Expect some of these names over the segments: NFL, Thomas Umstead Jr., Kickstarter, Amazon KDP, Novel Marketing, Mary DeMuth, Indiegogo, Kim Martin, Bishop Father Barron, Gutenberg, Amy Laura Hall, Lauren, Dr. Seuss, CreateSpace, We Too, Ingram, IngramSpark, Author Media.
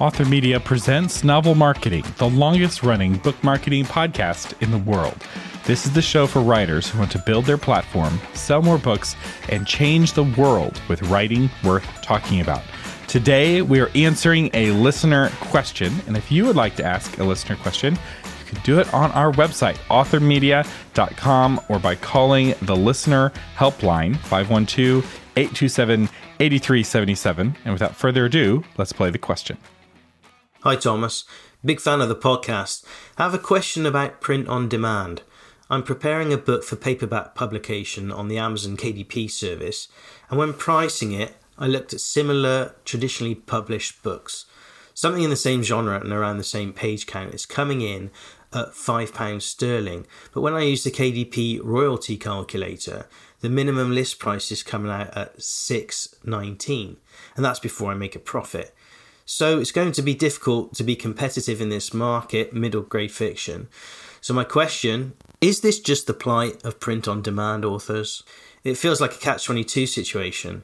Author Media presents Novel Marketing, the longest-running book marketing podcast in the world. This is the show for writers who want to build their platform, sell more books, and change the world with writing worth talking about. Today, we are answering a listener question, and if you would like to ask a listener question, you can do it on our website, authormedia.com, or by calling the listener helpline, 512-827-8377. And without further ado, let's play the question. Hi, Thomas. Big fan of the podcast. I have a question about print on demand. I'm preparing a book for paperback publication on the Amazon KDP service, and when pricing it, I looked at similar traditionally published books. Something in the same genre and around the same page count is coming in at £5 sterling, but when I use the KDP royalty calculator, the minimum list price is coming out at $6.19, and that's before I make a profit. So it's going to be difficult to be competitive in this market, middle grade fiction. So my question, is this just the plight of print-on-demand authors? It feels like a catch-22 situation.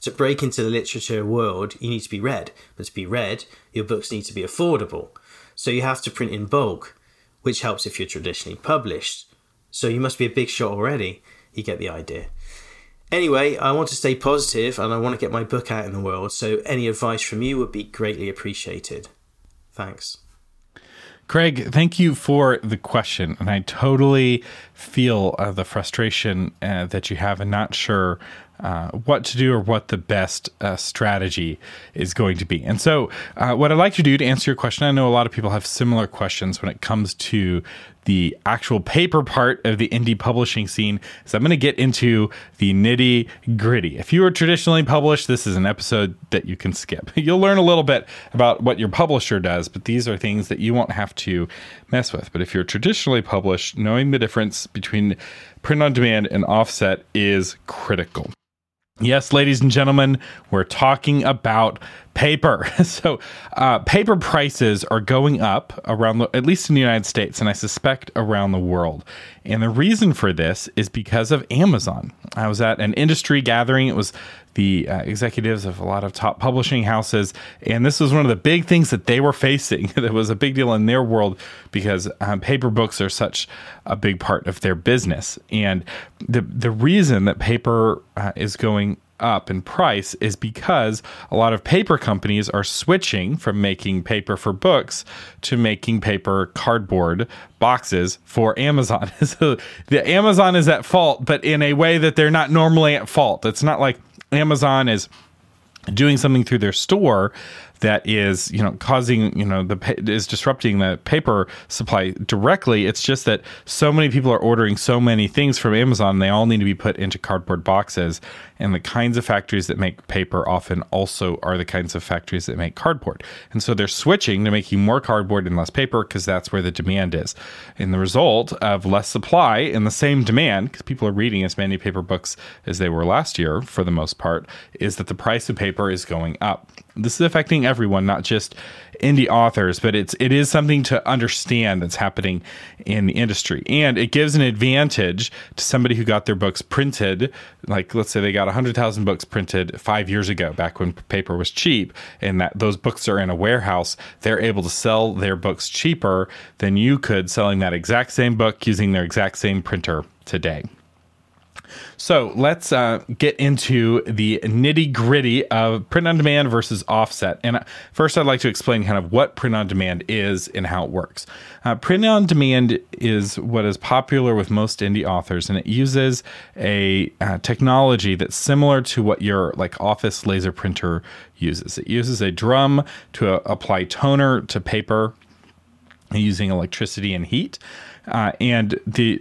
To break into the literature world, you need to be read. But to be read, your books need to be affordable. So you have to print in bulk, which helps if you're traditionally published. So you must be a big shot already. You get the idea. Anyway, I want to stay positive and I want to get my book out in the world. So any advice from you would be greatly appreciated. Thanks. Craig, thank you for the question. And I totally feel the frustration that you have and not sure what to do or what the best strategy is going to be. And so what I'd like to do to answer your question, I know a lot of people have similar questions when it comes to the actual paper part of the indie publishing scene, is I'm going to get into the nitty gritty. If you were traditionally published, this is an episode that you can skip. You'll learn a little bit about what your publisher does, but these are things that you won't have to mess with. But if you're traditionally published, knowing the difference between print on demand and offset is critical. Yes, ladies and gentlemen, we're talking about paper. So paper prices are going up around, at least in the United States, and I suspect around the world. And the reason for this is because of Amazon. I was at an industry gathering. It was the executives of a lot of top publishing houses. And this was one of the big things that they were facing. That was a big deal in their world because paper books are such a big part of their business. And the reason that paper is going up in price is because a lot of paper companies are switching from making paper for books to making paper cardboard boxes for Amazon. So the Amazon is at fault, but in a way that they're not normally at fault. It's not like Amazon is doing something through their store that is, causing, is disrupting the paper supply directly. It's just that so many people are ordering so many things from Amazon, they all need to be put into cardboard boxes. And the kinds of factories that make paper often also are the kinds of factories that make cardboard. And so they're switching to making more cardboard and less paper because that's where the demand is. And the result of less supply and the same demand, because people are reading as many paper books as they were last year for the most part, is that the price of paper is going up. This is affecting everyone, not just indie authors, but it is something to understand that's happening in the industry. And it gives an advantage to somebody who got their books printed, like let's say they got 100,000 books printed 5 years ago, back when paper was cheap, and that those books are in a warehouse. They're able to sell their books cheaper than you could selling that exact same book using their exact same printer today. So let's get into the nitty gritty of print-on-demand versus offset. And first, I'd like to explain kind of what print-on-demand is and how it works. Print-on-demand is what is popular with most indie authors, and it uses a technology that's similar to what your office laser printer uses. It uses a drum to apply toner to paper using electricity and heat. And the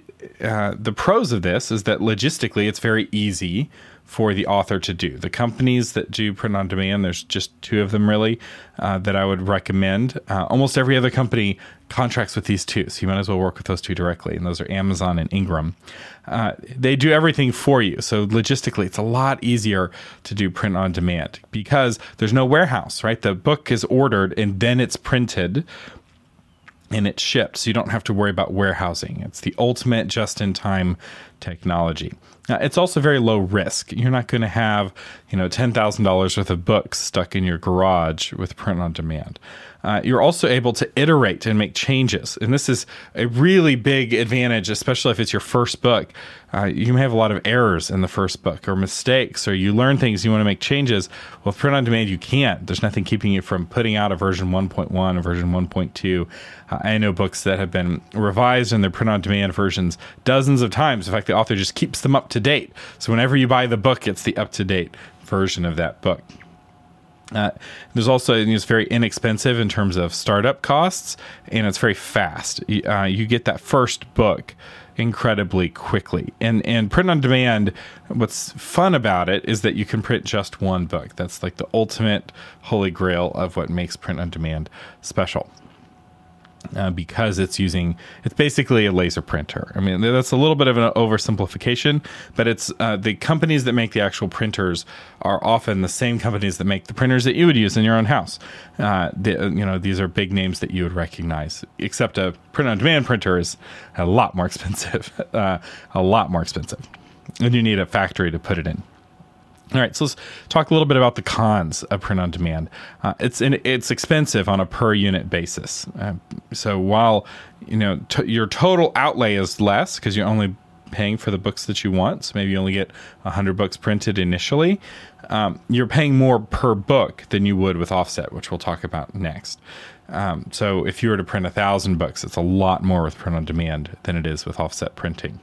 pros of this is that logistically it's very easy for the author to do. The companies that do print on demand, there's just two of them really that I would recommend. Almost every other company contracts with these two, so you might as well work with those two directly, and those are Amazon and Ingram. They do everything for you, so logistically it's a lot easier to do print on demand because there's no warehouse, right? The book is ordered and then it's printed and it's shipped, so you don't have to worry about warehousing. It's the ultimate just-in-time technology. It's also very low risk. You're not going to have, $10,000 worth of books stuck in your garage with print on demand. You're also able to iterate and make changes. And this is a really big advantage, especially if it's your first book. You may have a lot of errors in the first book or mistakes, or you learn things, you want to make changes. Well, print on demand, you can't. There's nothing keeping you from putting out a version 1.1, a version 1.2. I know books that have been revised in their print on demand versions dozens of times. In fact, the author just keeps them up to date. So whenever you buy the book, it's the up-to-date version of that book. There's also, it's very inexpensive in terms of startup costs, and it's very fast. You get that first book incredibly quickly. And print on demand, what's fun about it is that you can print just one book. That's like the ultimate holy grail of what makes print on demand special. Because it's basically a laser printer. I mean, that's a little bit of an oversimplification, but it's the companies that make the actual printers are often the same companies that make the printers that you would use in your own house. These are big names that you would recognize, except a print-on-demand printer is a lot more expensive, and you need a factory to put it in. All right, so let's talk a little bit about the cons of print-on-demand. It's expensive on a per-unit basis. So while your total outlay is less because you're only paying for the books that you want, so maybe you only get 100 books printed initially, you're paying more per book than you would with offset, which we'll talk about next. So if you were to print 1,000 books, it's a lot more with print-on-demand than it is with offset printing.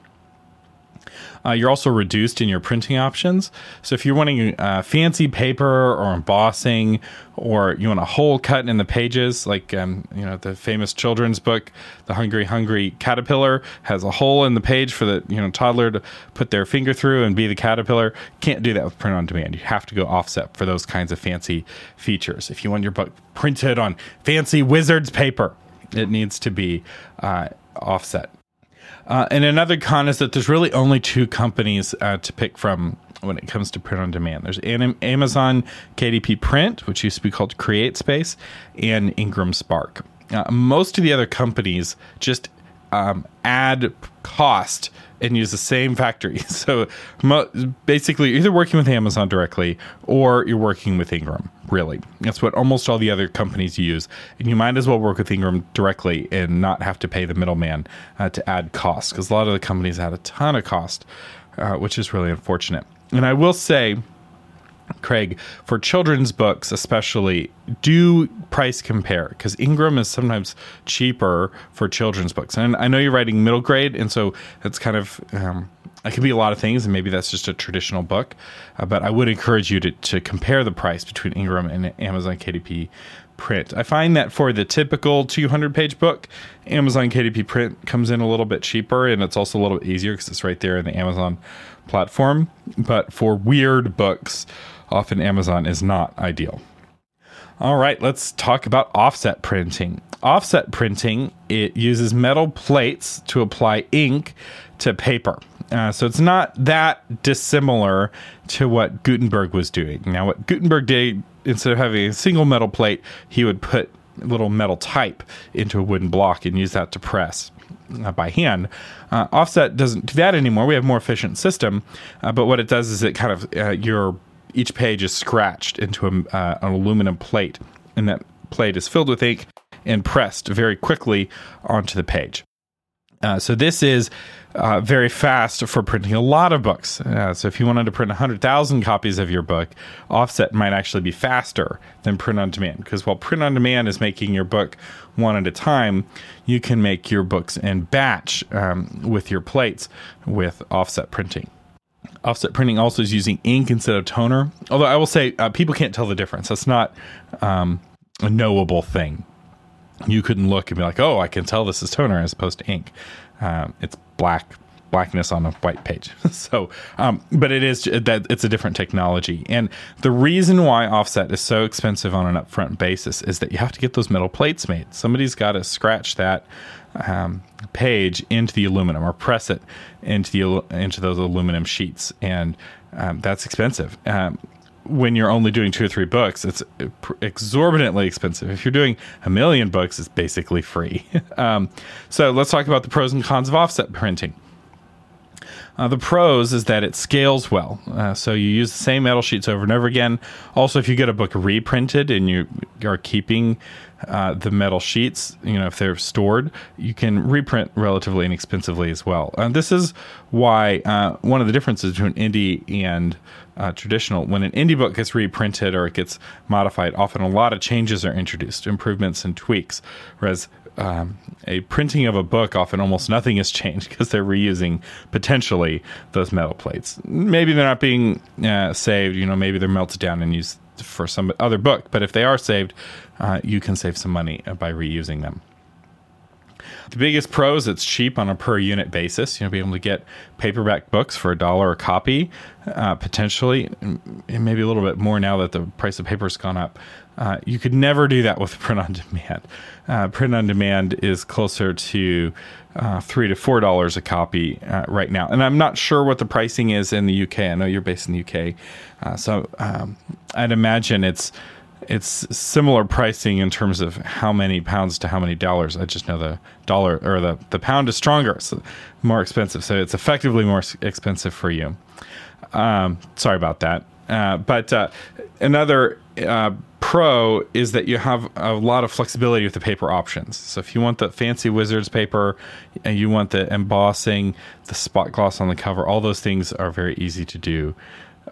You're also reduced in your printing options. So if you're wanting fancy paper or embossing, or you want a hole cut in the pages, like the famous children's book, The Hungry Hungry Caterpillar has a hole in the page for the toddler to put their finger through and be the caterpillar. Can't do that with print on demand. You have to go offset for those kinds of fancy features. If you want your book printed on fancy wizard's paper, it needs to be offset. And another con is that there's really only two companies to pick from when it comes to print on demand. There's Amazon KDP Print, which used to be called CreateSpace, and IngramSpark. Most of the other companies just add cost and use the same factory. So basically, you're either working with Amazon directly or you're working with Ingram, really. That's what almost all the other companies use. And you might as well work with Ingram directly and not have to pay the middleman to add costs, because a lot of the companies add a ton of cost, which is really unfortunate. And I will say, Craig, for children's books especially, do price compare, because Ingram is sometimes cheaper for children's books. And I know you're writing middle grade, and so that's kind of, it could be a lot of things, and maybe that's just a traditional book. But I would encourage you to compare the price between Ingram and Amazon KDP Print. I find that for the typical 200-page book, Amazon KDP Print comes in a little bit cheaper, and it's also a little bit easier because it's right there in the Amazon platform. But for weird books, often Amazon is not ideal. All right, let's talk about offset printing. Offset printing, it uses metal plates to apply ink to paper. So it's not that dissimilar to what Gutenberg was doing. Now, what Gutenberg did, instead of having a single metal plate, he would put little metal type into a wooden block and use that to press by hand. Offset doesn't do that anymore. We have a more efficient system. But what it does is it kind of, each page is scratched into an aluminum plate, and that plate is filled with ink and pressed very quickly onto the page. So this is very fast for printing a lot of books. So if you wanted to print 100,000 copies of your book, offset might actually be faster than print on demand, because while print on demand is making your book one at a time, you can make your books in batch with your plates with offset printing. Offset printing also is using ink instead of toner, although I will say people can't tell the difference. That's not a knowable thing. You couldn't look and be like, oh, I can tell this is toner as opposed to ink. It's blackness on a white page. So, but it is that it's a different technology. And the reason why offset is so expensive on an upfront basis is that you have to get those metal plates made. Somebody's got to scratch that page into the aluminum, or press it into those aluminum sheets, and that's expensive. When you're only doing 2 or 3 books, it's exorbitantly expensive. If you're doing 1,000,000 books, it's basically free. So let's talk about the pros and cons of offset printing. The pros is that it scales well. So you use the same metal sheets over and over again. Also, if you get a book reprinted and you are keeping the metal sheets, you know, if they're stored, you can reprint relatively inexpensively as well. And this is why one of the differences between indie and traditional. When an indie book gets reprinted or it gets modified, often a lot of changes are introduced, improvements and tweaks, whereas a printing of a book, often almost nothing is changed because they're reusing potentially those metal plates. Maybe they're not being saved, you know, maybe they're melted down and used for some other book, but if they are saved, you can save some money by reusing them. The biggest pros, it's cheap on a per unit basis. You'll be able to get paperback books for $1 a copy, potentially, and maybe a little bit more now that the price of paper has gone up. You could never do that with print on demand. Print on demand is closer to $3 to $4 a copy right now. And I'm not sure what the pricing is in the UK. I know you're based in the UK. So I'd imagine it's similar pricing in terms of how many pounds to how many dollars. I just know the dollar or the pound is stronger, so more expensive. So it's effectively more expensive for you. Sorry about that. But another pro is that you have a lot of flexibility with the paper options. So if you want the fancy Wizards paper and you want the embossing, the spot gloss on the cover, all those things are very easy to do,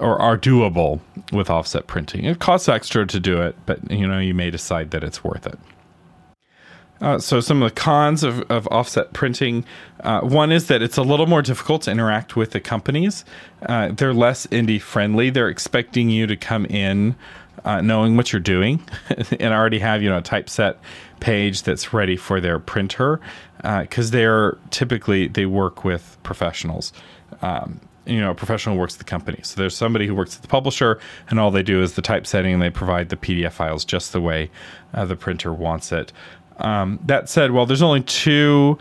or are doable with offset printing. It costs extra to do it, but you know, you may decide that it's worth it. So some of the cons of offset printing. One is that it's a little more difficult to interact with the companies. They're less indie friendly. They're expecting you to come in knowing what you're doing and already have, you know, a typeset page that's ready for their printer, because they work with professionals. You know, a professional works at the company. So there's somebody who works at the publisher, and all they do is the typesetting, and they provide the PDF files just the way the printer wants it. That said, well, there's only two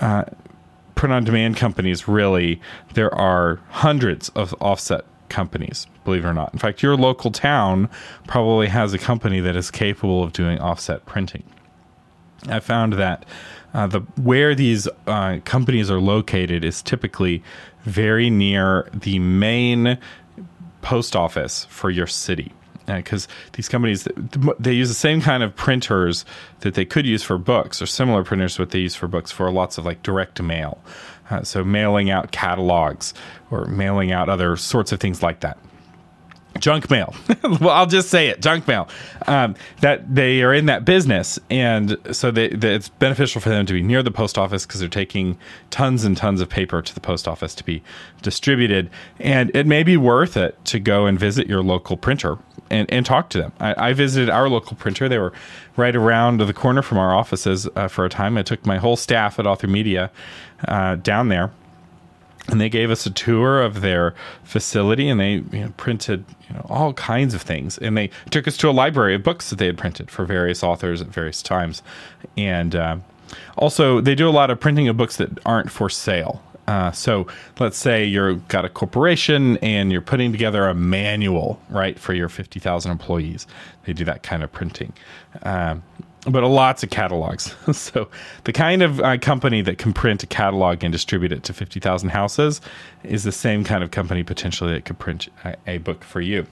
print-on-demand companies, really. There are hundreds of offset companies, believe it or not. In fact, your local town probably has a company that is capable of doing offset printing. I found that where these companies are located is typically very near the main post office for your city, because these companies, they use the same kind of printers that they could use for books, or similar printers to what they use for books, for lots of like direct mail. So mailing out catalogs or mailing out other sorts of things like that. Junk mail. Well, I'll just say it. Junk mail. That they are in that business, and so it's beneficial for them to be near the post office because they're taking tons and tons of paper to the post office to be distributed. And it may be worth it to go and visit your local printer and talk to them. I visited our local printer. They were right around the corner from our offices for a time. I took my whole staff at Author Media down there. And they gave us a tour of their facility, and they printed all kinds of things. And they took us to a library of books that they had printed for various authors at various times. And also, they do a lot of printing of books that aren't for sale. So let's say you've got a corporation and you're putting together a manual, right, for your 50,000 employees. They do that kind of printing. But lots of catalogs. So the kind of company that can print a catalog and distribute it to 50,000 houses is the same kind of company potentially that could print a book for you.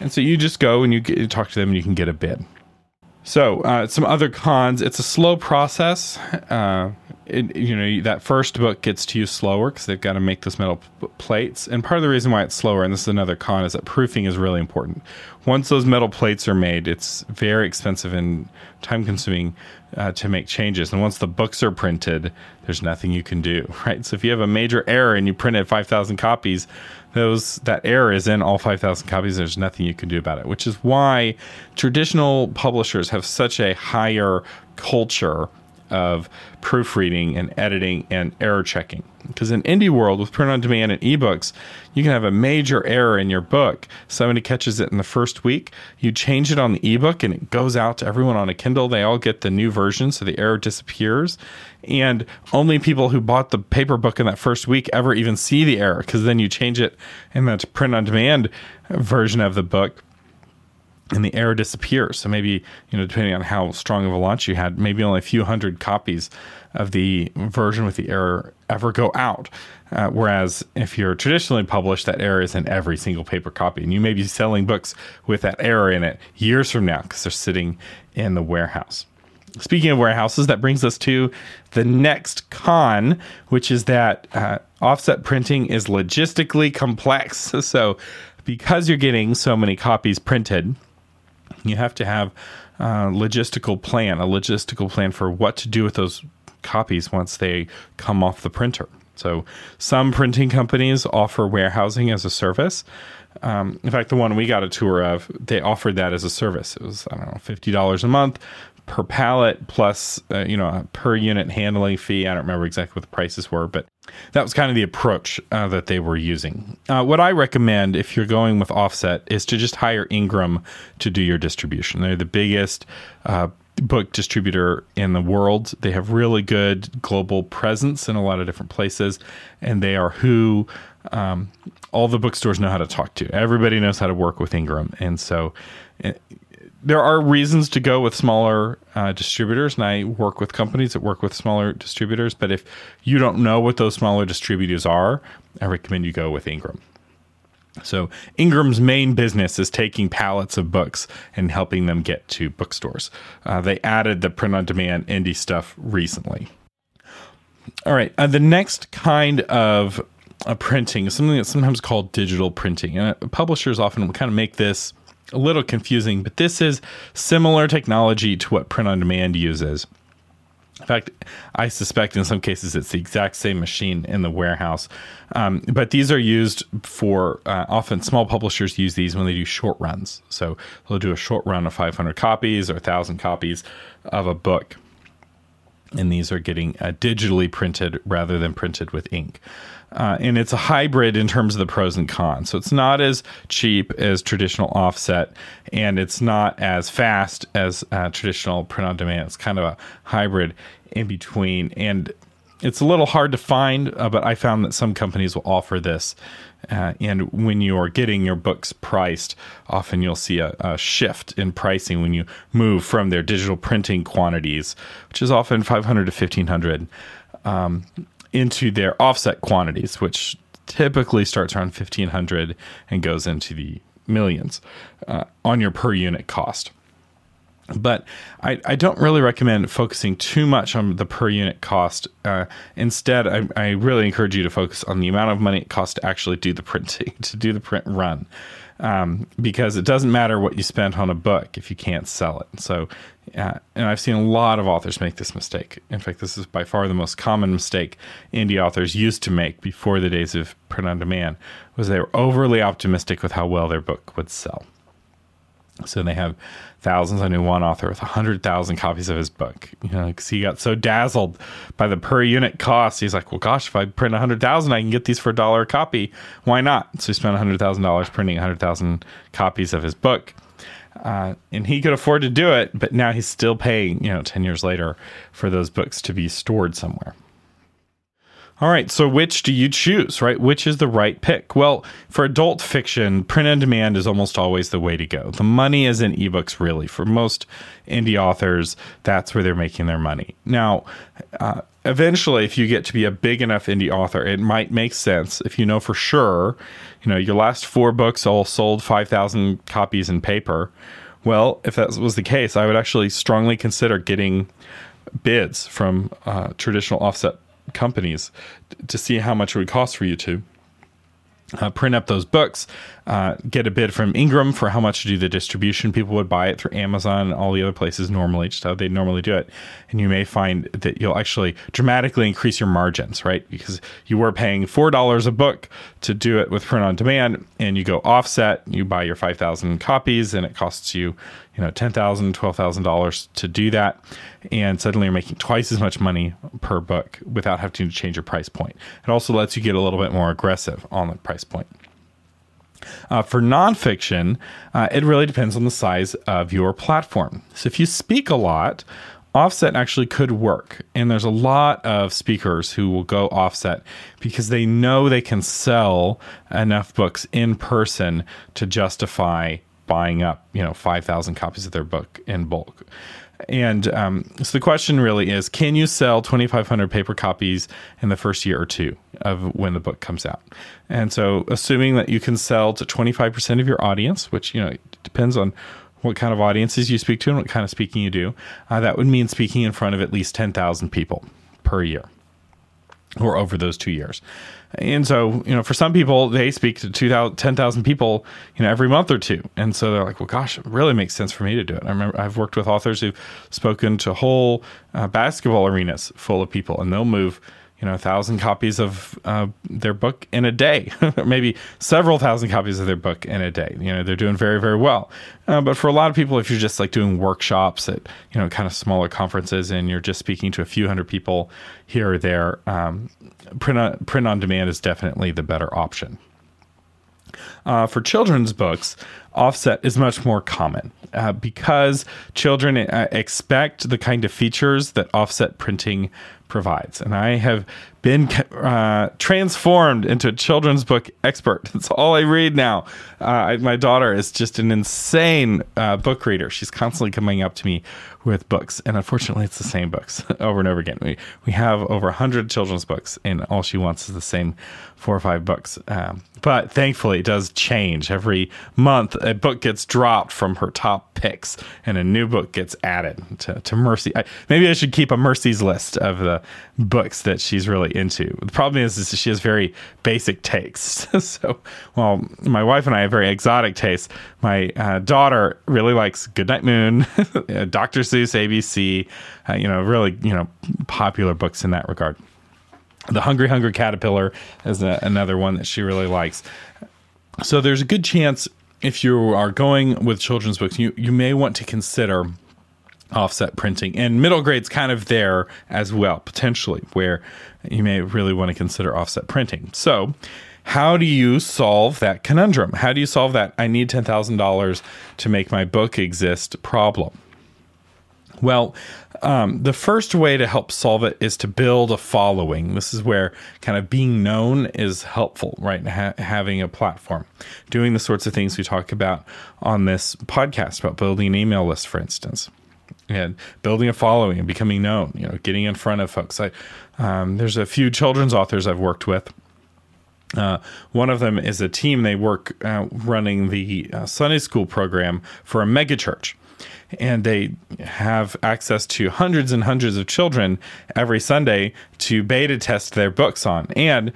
And so you just go and you talk to them and you can get a bid. So some other cons. It's a slow process. That first book gets to you slower because they've got to make those metal plates. And part of the reason why it's slower, and this is another con, is that proofing is really important. Once those metal plates are made, it's very expensive and time-consuming to make changes. And once the books are printed, there's nothing you can do, right? So if you have a major error and you printed 5,000 copies, that error is in all 5,000 copies. There's nothing you can do about it, which is why traditional publishers have such a higher culture of proofreading and editing and error checking. Because in indie world, with print on demand and ebooks, you can have a major error in your book. Somebody catches it in the first week, you change it on the ebook, and it goes out to everyone on a Kindle. They all get the new version, so the error disappears. And only people who bought the paper book in that first week ever even see the error, because then you change it in that print on demand version of the book, and the error disappears. So maybe, depending on how strong of a launch you had, maybe only a few hundred copies of the version with the error ever go out. Whereas if you're traditionally published, that error is in every single paper copy. And you may be selling books with that error in it years from now because they're sitting in the warehouse. Speaking of warehouses, that brings us to the next con, which is that offset printing is logistically complex. So because you're getting so many copies printed, you have to have a logistical plan for what to do with those copies once they come off the printer. So some printing companies offer warehousing as a service. In fact, the one we got a tour of, they offered that as a service. It was, I don't know, $50 a month per pallet plus, a per unit handling fee. I don't remember exactly what the prices were, but that was kind of the approach that they were using. What I recommend if you're going with offset is to just hire Ingram to do your distribution. They're the biggest book distributor in the world. They have really good global presence in a lot of different places, and they are who all the bookstores know how to talk to. Everybody knows how to work with Ingram, and so there are reasons to go with smaller distributors, and I work with companies that work with smaller distributors, but if you don't know what those smaller distributors are, I recommend you go with Ingram. So Ingram's main business is taking pallets of books and helping them get to bookstores. They added the print-on-demand indie stuff recently. All right, the next kind of printing is something that's sometimes called digital printing. And publishers often kind of make this a little confusing, but this is similar technology to what print-on-demand uses. In fact, I suspect in some cases it's the exact same machine in the warehouse. But these are used for, often small publishers use these when they do short runs. So they'll do a short run of 500 copies or 1,000 copies of a book. And these are getting digitally printed rather than printed with ink. And it's a hybrid in terms of the pros and cons. So it's not as cheap as traditional offset, and it's not as fast as traditional print-on-demand. It's kind of a hybrid in between. And it's a little hard to find, but I found that some companies will offer this. And when you are getting your books priced, often you'll see a shift in pricing when you move from their digital printing quantities, which is often 500 to 1,500, into their offset quantities, which typically starts around 1,500 and goes into the millions on your per unit cost. But I don't really recommend focusing too much on the per unit cost. Instead, I really encourage you to focus on the amount of money it costs to actually do the printing, to do the print run, because it doesn't matter what you spent on a book if you can't sell it. So, and I've seen a lot of authors make this mistake. In fact, this is by far the most common mistake indie authors used to make before the days of print-on-demand, was they were overly optimistic with how well their book would sell. So they have thousands. I knew one author with 100,000 copies of his book, because he got so dazzled by the per unit cost. He's like, well, gosh, if I print 100,000, I can get these for $1 a copy. Why not? So he spent $100,000 printing 100,000 copies of his book. And he could afford to do it, but now he's still paying, 10 years later for those books to be stored somewhere. All right, so which do you choose, right? Which is the right pick? Well, for adult fiction, print-on-demand is almost always the way to go. The money is in ebooks, really. For most indie authors, that's where they're making their money. Now, eventually, if you get to be a big enough indie author, it might make sense if you know for sure, your last 4 books all sold 5,000 copies in paper. Well, if that was the case, I would actually strongly consider getting bids from traditional offset companies to see how much it would cost for you to print up those books, get a bid from Ingram for how much to do the distribution. People would buy it through Amazon and all the other places normally, just how they normally do it. And you may find that you'll actually dramatically increase your margins, right? Because you were paying $4 a book to do it with print on demand, and you go offset, you buy your 5,000 copies, and it costs you, $10,000, $12,000 to do that. And suddenly you're making twice as much money per book without having to change your price point. It also lets you get a little bit more aggressive on the price point. For nonfiction, it really depends on the size of your platform. So if you speak a lot, offset actually could work. And there's a lot of speakers who will go offset because they know they can sell enough books in person to justify buying up, 5,000 copies of their book in bulk. And so the question really is, can you sell 2,500 paper copies in the first year or two of when the book comes out? And so assuming that you can sell to 25% of your audience, which, it depends on what kind of audiences you speak to and what kind of speaking you do, that would mean speaking in front of at least 10,000 people per year or over those 2 years. And so, for some people, they speak to 10,000 people, every month or two. And so they're like, well, gosh, it really makes sense for me to do it. I remember I've worked with authors who've spoken to whole basketball arenas full of people, and they'll move, 1,000 copies of their book in a day, maybe several thousand copies of their book in a day. They're doing very, very well. But for a lot of people, if you're just like doing workshops at, kind of smaller conferences, and you're just speaking to a few hundred people here or there, print on demand is definitely the better option. For children's books, offset is much more common because children expect the kind of features that offset printing provides. And I have been transformed into a children's book expert. That's all I read now. My daughter is just an insane book reader. She's constantly coming up to me with books. And unfortunately, it's the same books over and over again. We have over 100 children's books, and all she wants is the same 4 or 5 books. But thankfully, it does change. Every month, a book gets dropped from her top picks, and a new book gets added to Mercy. Maybe I should keep a Mercy's list of the books that she's really into. The problem is that she has very basic tastes. So while my wife and I have very exotic tastes, my daughter really likes Goodnight Moon, Dr. Seuss, ABC, really, popular books in that regard. The Hungry Hungry Caterpillar is another one that she really likes. So there's a good chance, if you are going with children's books, you may want to consider offset printing, and middle grade's kind of there as well, potentially, where you may really want to consider offset printing. So how do you solve that conundrum? How do you solve that I need $10,000 to make my book exist problem? Well, the first way to help solve it is to build a following. This is where kind of being known is helpful, right? Having a platform, doing the sorts of things we talk about on this podcast, about building an email list, for instance, and building a following and becoming known, getting in front of folks. There's a few children's authors I've worked with. One of them is a team. They work running the Sunday school program for a megachurch. And they have access to hundreds and hundreds of children every Sunday to beta test their books on. And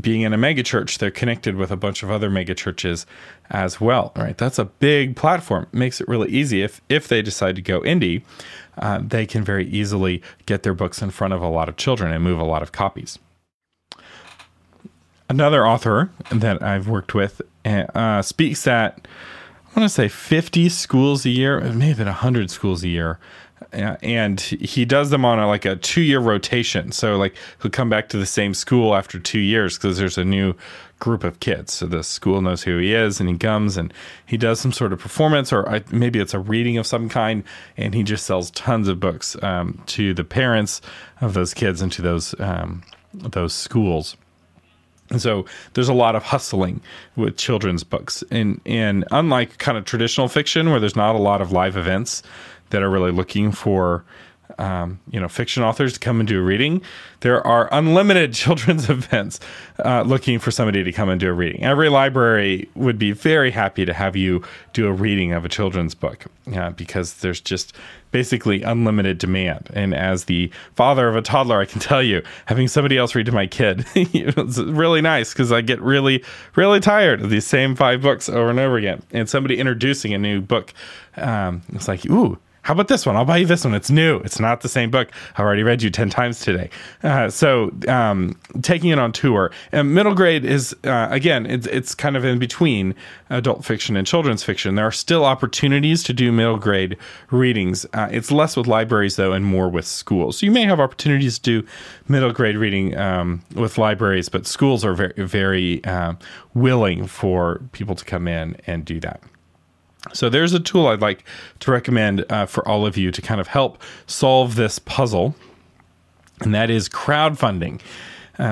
being in a megachurch, they're connected with a bunch of other megachurches as well. All right, that's a big platform. Makes it really easy. If they decide to go indie, they can very easily get their books in front of a lot of children and move a lot of copies. Another author that I've worked with speaks at, I want to say 50 schools a year. It may have been 100 schools a year. And he does them on a 2-year rotation. So he'll come back to the same school after 2 years because there's a new group of kids. So the school knows who he is, and he comes and he does some sort of performance, or maybe it's a reading of some kind. And he just sells tons of books to the parents of those kids and to those schools. And so there's a lot of hustling with children's books. And unlike kind of traditional fiction, where there's not a lot of live events that are really looking for, fiction authors to come and do a reading, there are unlimited children's events looking for somebody to come and do a reading. Every library would be very happy to have you do a reading of a children's book because there's just basically unlimited demand. And as the father of a toddler, I can tell you, having somebody else read to my kid is really nice because I get really, really tired of these same 5 books over and over again. And somebody introducing a new book, it's like, ooh, how about this one? I'll buy you this one. It's new. It's not the same book. I already read you 10 times today. So taking it on tour. And middle grade is, again, it's kind of in between adult fiction and children's fiction. There are still opportunities to do middle grade readings. It's less with libraries, though, and more with schools. So you may have opportunities to do middle grade reading with libraries, but schools are very, very willing for people to come in and do that. So there's a tool I'd like to recommend for all of you to kind of help solve this puzzle, and that is crowdfunding.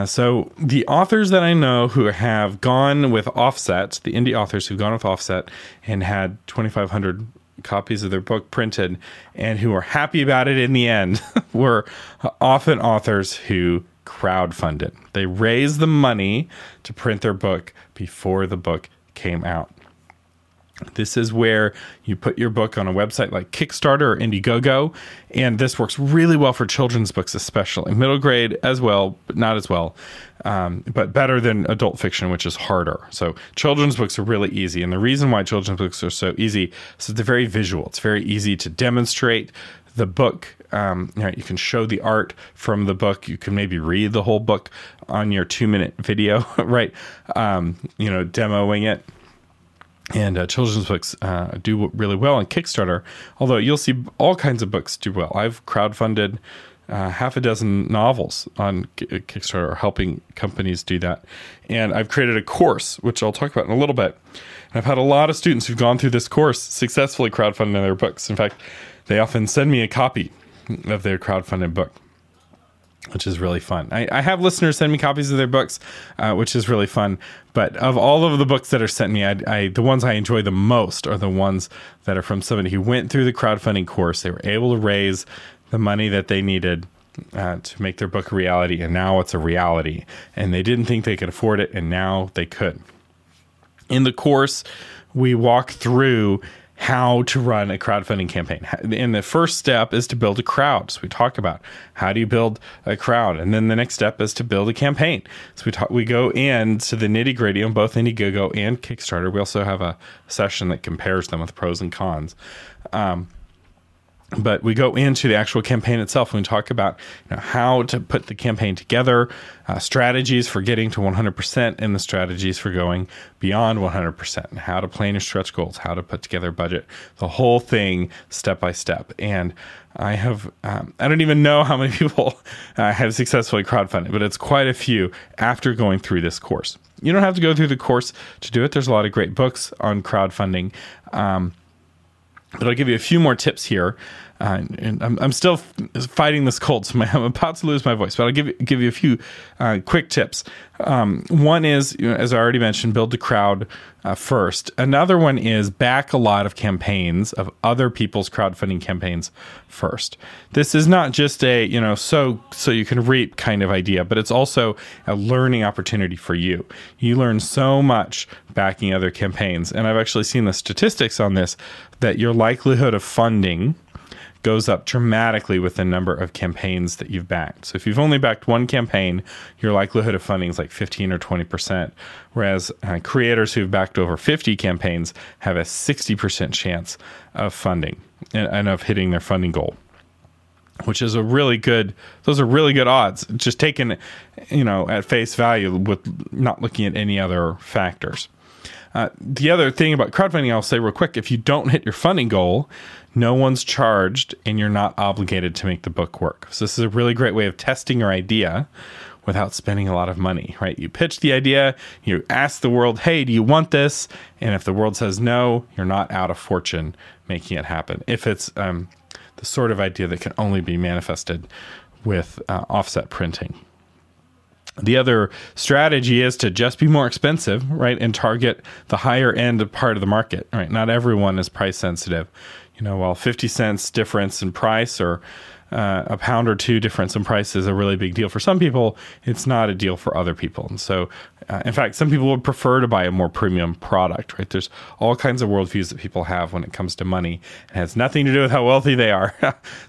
So the authors that I know who have gone with offsets, the indie authors who've gone with offset and had 2,500 copies of their book printed and who are happy about it in the end were often authors who crowdfund it. They raised the money to print their book before the book came out. This is where you put your book on a website like Kickstarter or Indiegogo, and this works really well for children's books, especially middle grade as well, but not as well, but better than adult fiction, which is harder. So children's books are really easy, and the reason why children's books are so easy is that they're very visual. It's very easy to demonstrate the book. You can show the art from the book. You can maybe read the whole book on your 2-minute video, right? Demoing it. And children's books do really well on Kickstarter, although you'll see all kinds of books do well. I've crowdfunded half a dozen novels on Kickstarter, helping companies do that. And I've created a course, which I'll talk about in a little bit. And I've had a lot of students who've gone through this course successfully crowdfunding their books. In fact, they often send me a copy of their crowdfunded book, which is really fun. I have listeners send me copies of their books, which is really fun. But of all of the books that are sent me, the ones I enjoy the most are the ones that are from somebody who went through the crowdfunding course. They were able to raise the money that they needed to make their book a reality, and now it's a reality. And they didn't think they could afford it, and now they could. In the course, we walk through how to run a crowdfunding campaign. And the first step is to build a crowd. So we talk about how do you build a crowd? And then the next step is to build a campaign. So we go into the nitty gritty on both Indiegogo and Kickstarter. We also have a session that compares them with pros and cons. But we go into the actual campaign itself and we talk about how to put the campaign together, strategies for getting to 100% and the strategies for going beyond 100%, and how to plan your stretch goals, how to put together a budget, the whole thing step by step. And I have, I don't even know how many people have successfully crowdfunded, but it's quite a few after going through this course. You don't have to go through the course to do it. There's a lot of great books on crowdfunding. But I'll give you a few more tips here. And I'm still fighting this cold, so I'm about to lose my voice. But I'll give you a few quick tips. One is, as I already mentioned, build the crowd first. Another one is back a lot of campaigns of other people's crowdfunding campaigns first. This is not just a, so you can reap kind of idea, but it's also a learning opportunity for you. You learn so much backing other campaigns. And I've actually seen the statistics on this, that your likelihood of funding goes up dramatically with the number of campaigns that you've backed. So if you've only backed one campaign, your likelihood of funding is like 15 or 20%, whereas creators who've backed over 50 campaigns have a 60% chance of funding and of hitting their funding goal, which is those are really good odds, just taken, at face value with not looking at any other factors. The other thing about crowdfunding, I'll say real quick, if you don't hit your funding goal, no one's charged and you're not obligated to make the book work. So this is a really great way of testing your idea without spending a lot of money, right? You pitch the idea, you ask the world, hey, do you want this? And if the world says no, you're not out of fortune making it happen. If it's the sort of idea that can only be manifested with offset printing. The other strategy is to just be more expensive, right? And target the higher end part of the market, right? Not everyone is price sensitive. While 50 cents difference in price or a pound or two difference in price is a really big deal for some people, it's not a deal for other people. And so, in fact, some people would prefer to buy a more premium product, right? There's all kinds of worldviews that people have when it comes to money. It has nothing to do with how wealthy they are.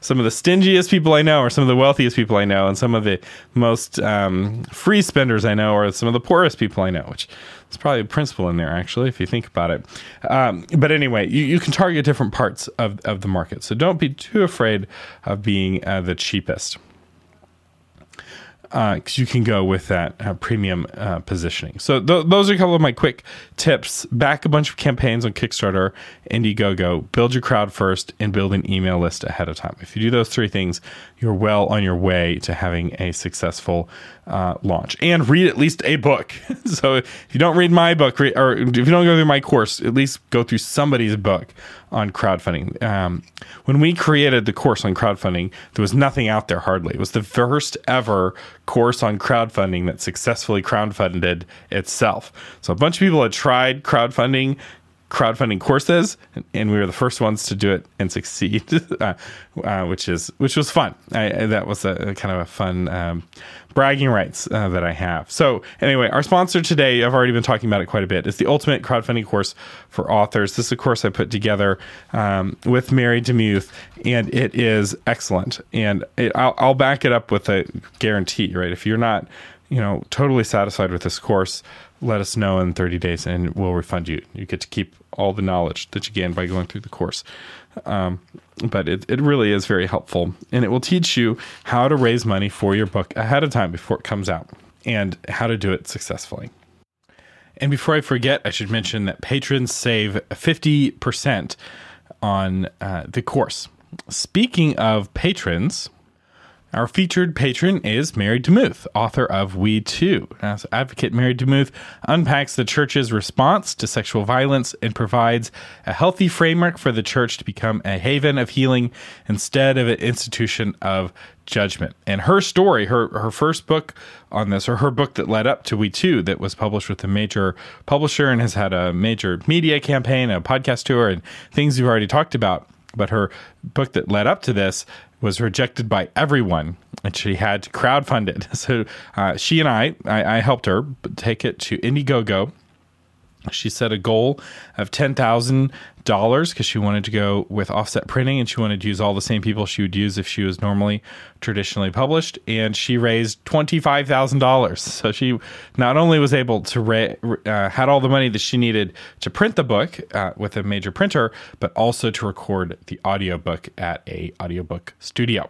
Some of the stingiest people I know are some of the wealthiest people I know, and some of the most free spenders I know are some of the poorest people I know, which it's probably a principle in there, actually, if you think about it. But anyway, you can target different parts of the market. So don't be too afraid of being the cheapest, because you can go with that premium positioning. So those are a couple of my quick tips. Back a bunch of campaigns on Kickstarter, Indiegogo, build your crowd first, and build an email list ahead of time. If you do those three things, you're well on your way to having a successful launch. And read at least a book. So if you don't read my book, or if you don't go through my course, at least go through somebody's book on crowdfunding. When we created the course on crowdfunding, there was nothing out there hardly. It was the first ever course on crowdfunding that successfully crowdfunded itself. So a bunch of people had tried crowdfunding courses, and we were the first ones to do it and succeed, which was fun. That was a kind of a fun bragging rights that I have. So anyway, our sponsor today, I've already been talking about it quite a bit, is the Ultimate Crowdfunding Course for Authors. This is a course I put together with Mary DeMuth, and it is excellent. And I'll back it up with a guarantee, right? If you're not, totally satisfied with this course, let us know in 30 days and we'll refund you. You get to keep all the knowledge that you gain by going through the course. But it really is very helpful. And it will teach you how to raise money for your book ahead of time before it comes out and how to do it successfully. And before I forget, I should mention that patrons save 50% on the course. Speaking of patrons, our featured patron is Mary DeMuth, author of We Too. As advocate, Mary DeMuth unpacks the church's response to sexual violence and provides a healthy framework for the church to become a haven of healing instead of an institution of judgment. And her story, her first book on this, or her book that led up to We Too, that was published with a major publisher and has had a major media campaign, a podcast tour, and things we've already talked about. But her book that led up to this was rejected by everyone, and she had to crowdfund it. So she and I helped her take it to Indiegogo. She set a goal of $10,000 because she wanted to go with offset printing, and she wanted to use all the same people she would use if she was traditionally published. And she raised $25,000. So she not only was able to had all the money that she needed to print the book with a major printer, but also to record the audiobook at an audiobook studio.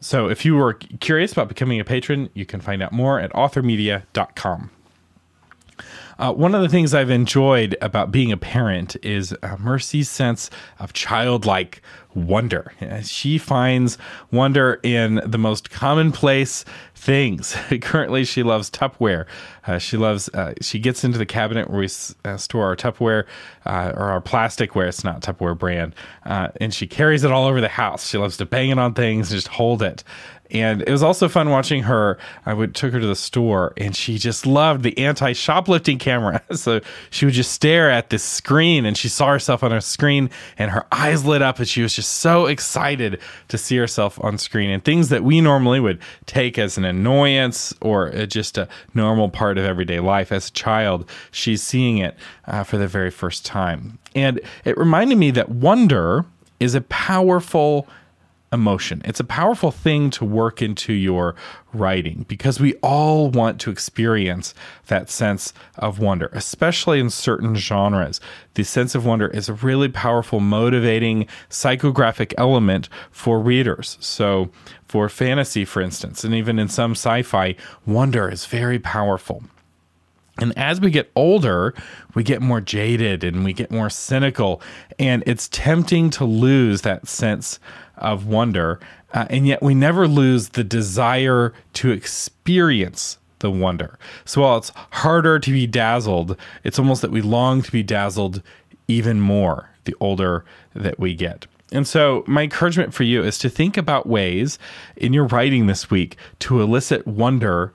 So if you were curious about becoming a patron, you can find out more at authormedia.com. One of the things I've enjoyed about being a parent is Mercy's sense of childlike wonder. She finds wonder in the most commonplace things. Currently, she loves Tupperware. She gets into the cabinet where we store our Tupperware or our plasticware. It's not Tupperware brand. And she carries it all over the house. She loves to bang it on things and just hold it. And it was also fun watching her. I took her to the store, and she just loved the anti-shoplifting camera. So she would just stare at this screen, and she saw herself on her screen, and her eyes lit up, and she was just so excited to see herself on screen. And things that we normally would take as an annoyance or just a normal part of everyday life, as a child, she's seeing it for the very first time. And it reminded me that wonder is a powerful emotion. It's a powerful thing to work into your writing because we all want to experience that sense of wonder, especially in certain genres. The sense of wonder is a really powerful, motivating psychographic element for readers. So for fantasy, for instance, and even in some sci-fi, wonder is very powerful. And as we get older, we get more jaded and we get more cynical, and it's tempting to lose that sense of wonder, and yet we never lose the desire to experience the wonder. So while it's harder to be dazzled, it's almost that we long to be dazzled even more the older that we get. And so my encouragement for you is to think about ways in your writing this week to elicit wonder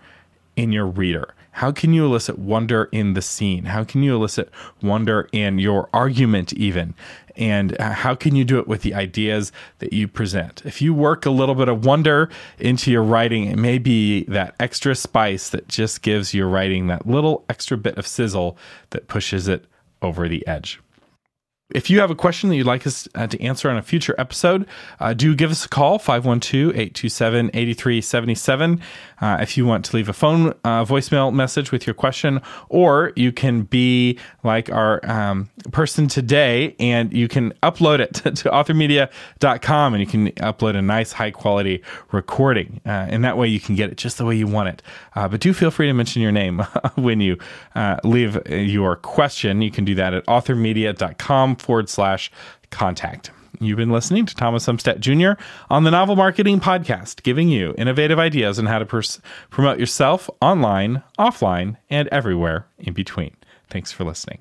in your reader. How can you elicit wonder in the scene? How can you elicit wonder in your argument even? And how can you do it with the ideas that you present? If you work a little bit of wonder into your writing, it may be that extra spice that just gives your writing that little extra bit of sizzle that pushes it over the edge. If you have a question that you'd like us to answer on a future episode, do give us a call, 512-827-8377. If you want to leave a phone voicemail message with your question, or you can be like our person today, and you can upload it to authormedia.com, and you can upload a nice, high-quality recording. And that way you can get it just the way you want it. But do feel free to mention your name when you leave your question. You can do that at authormedia.com/contact. You've been listening to Thomas Umstead Jr. on the Novel Marketing Podcast, giving you innovative ideas on how to promote yourself online, offline, and everywhere in between. Thanks for listening.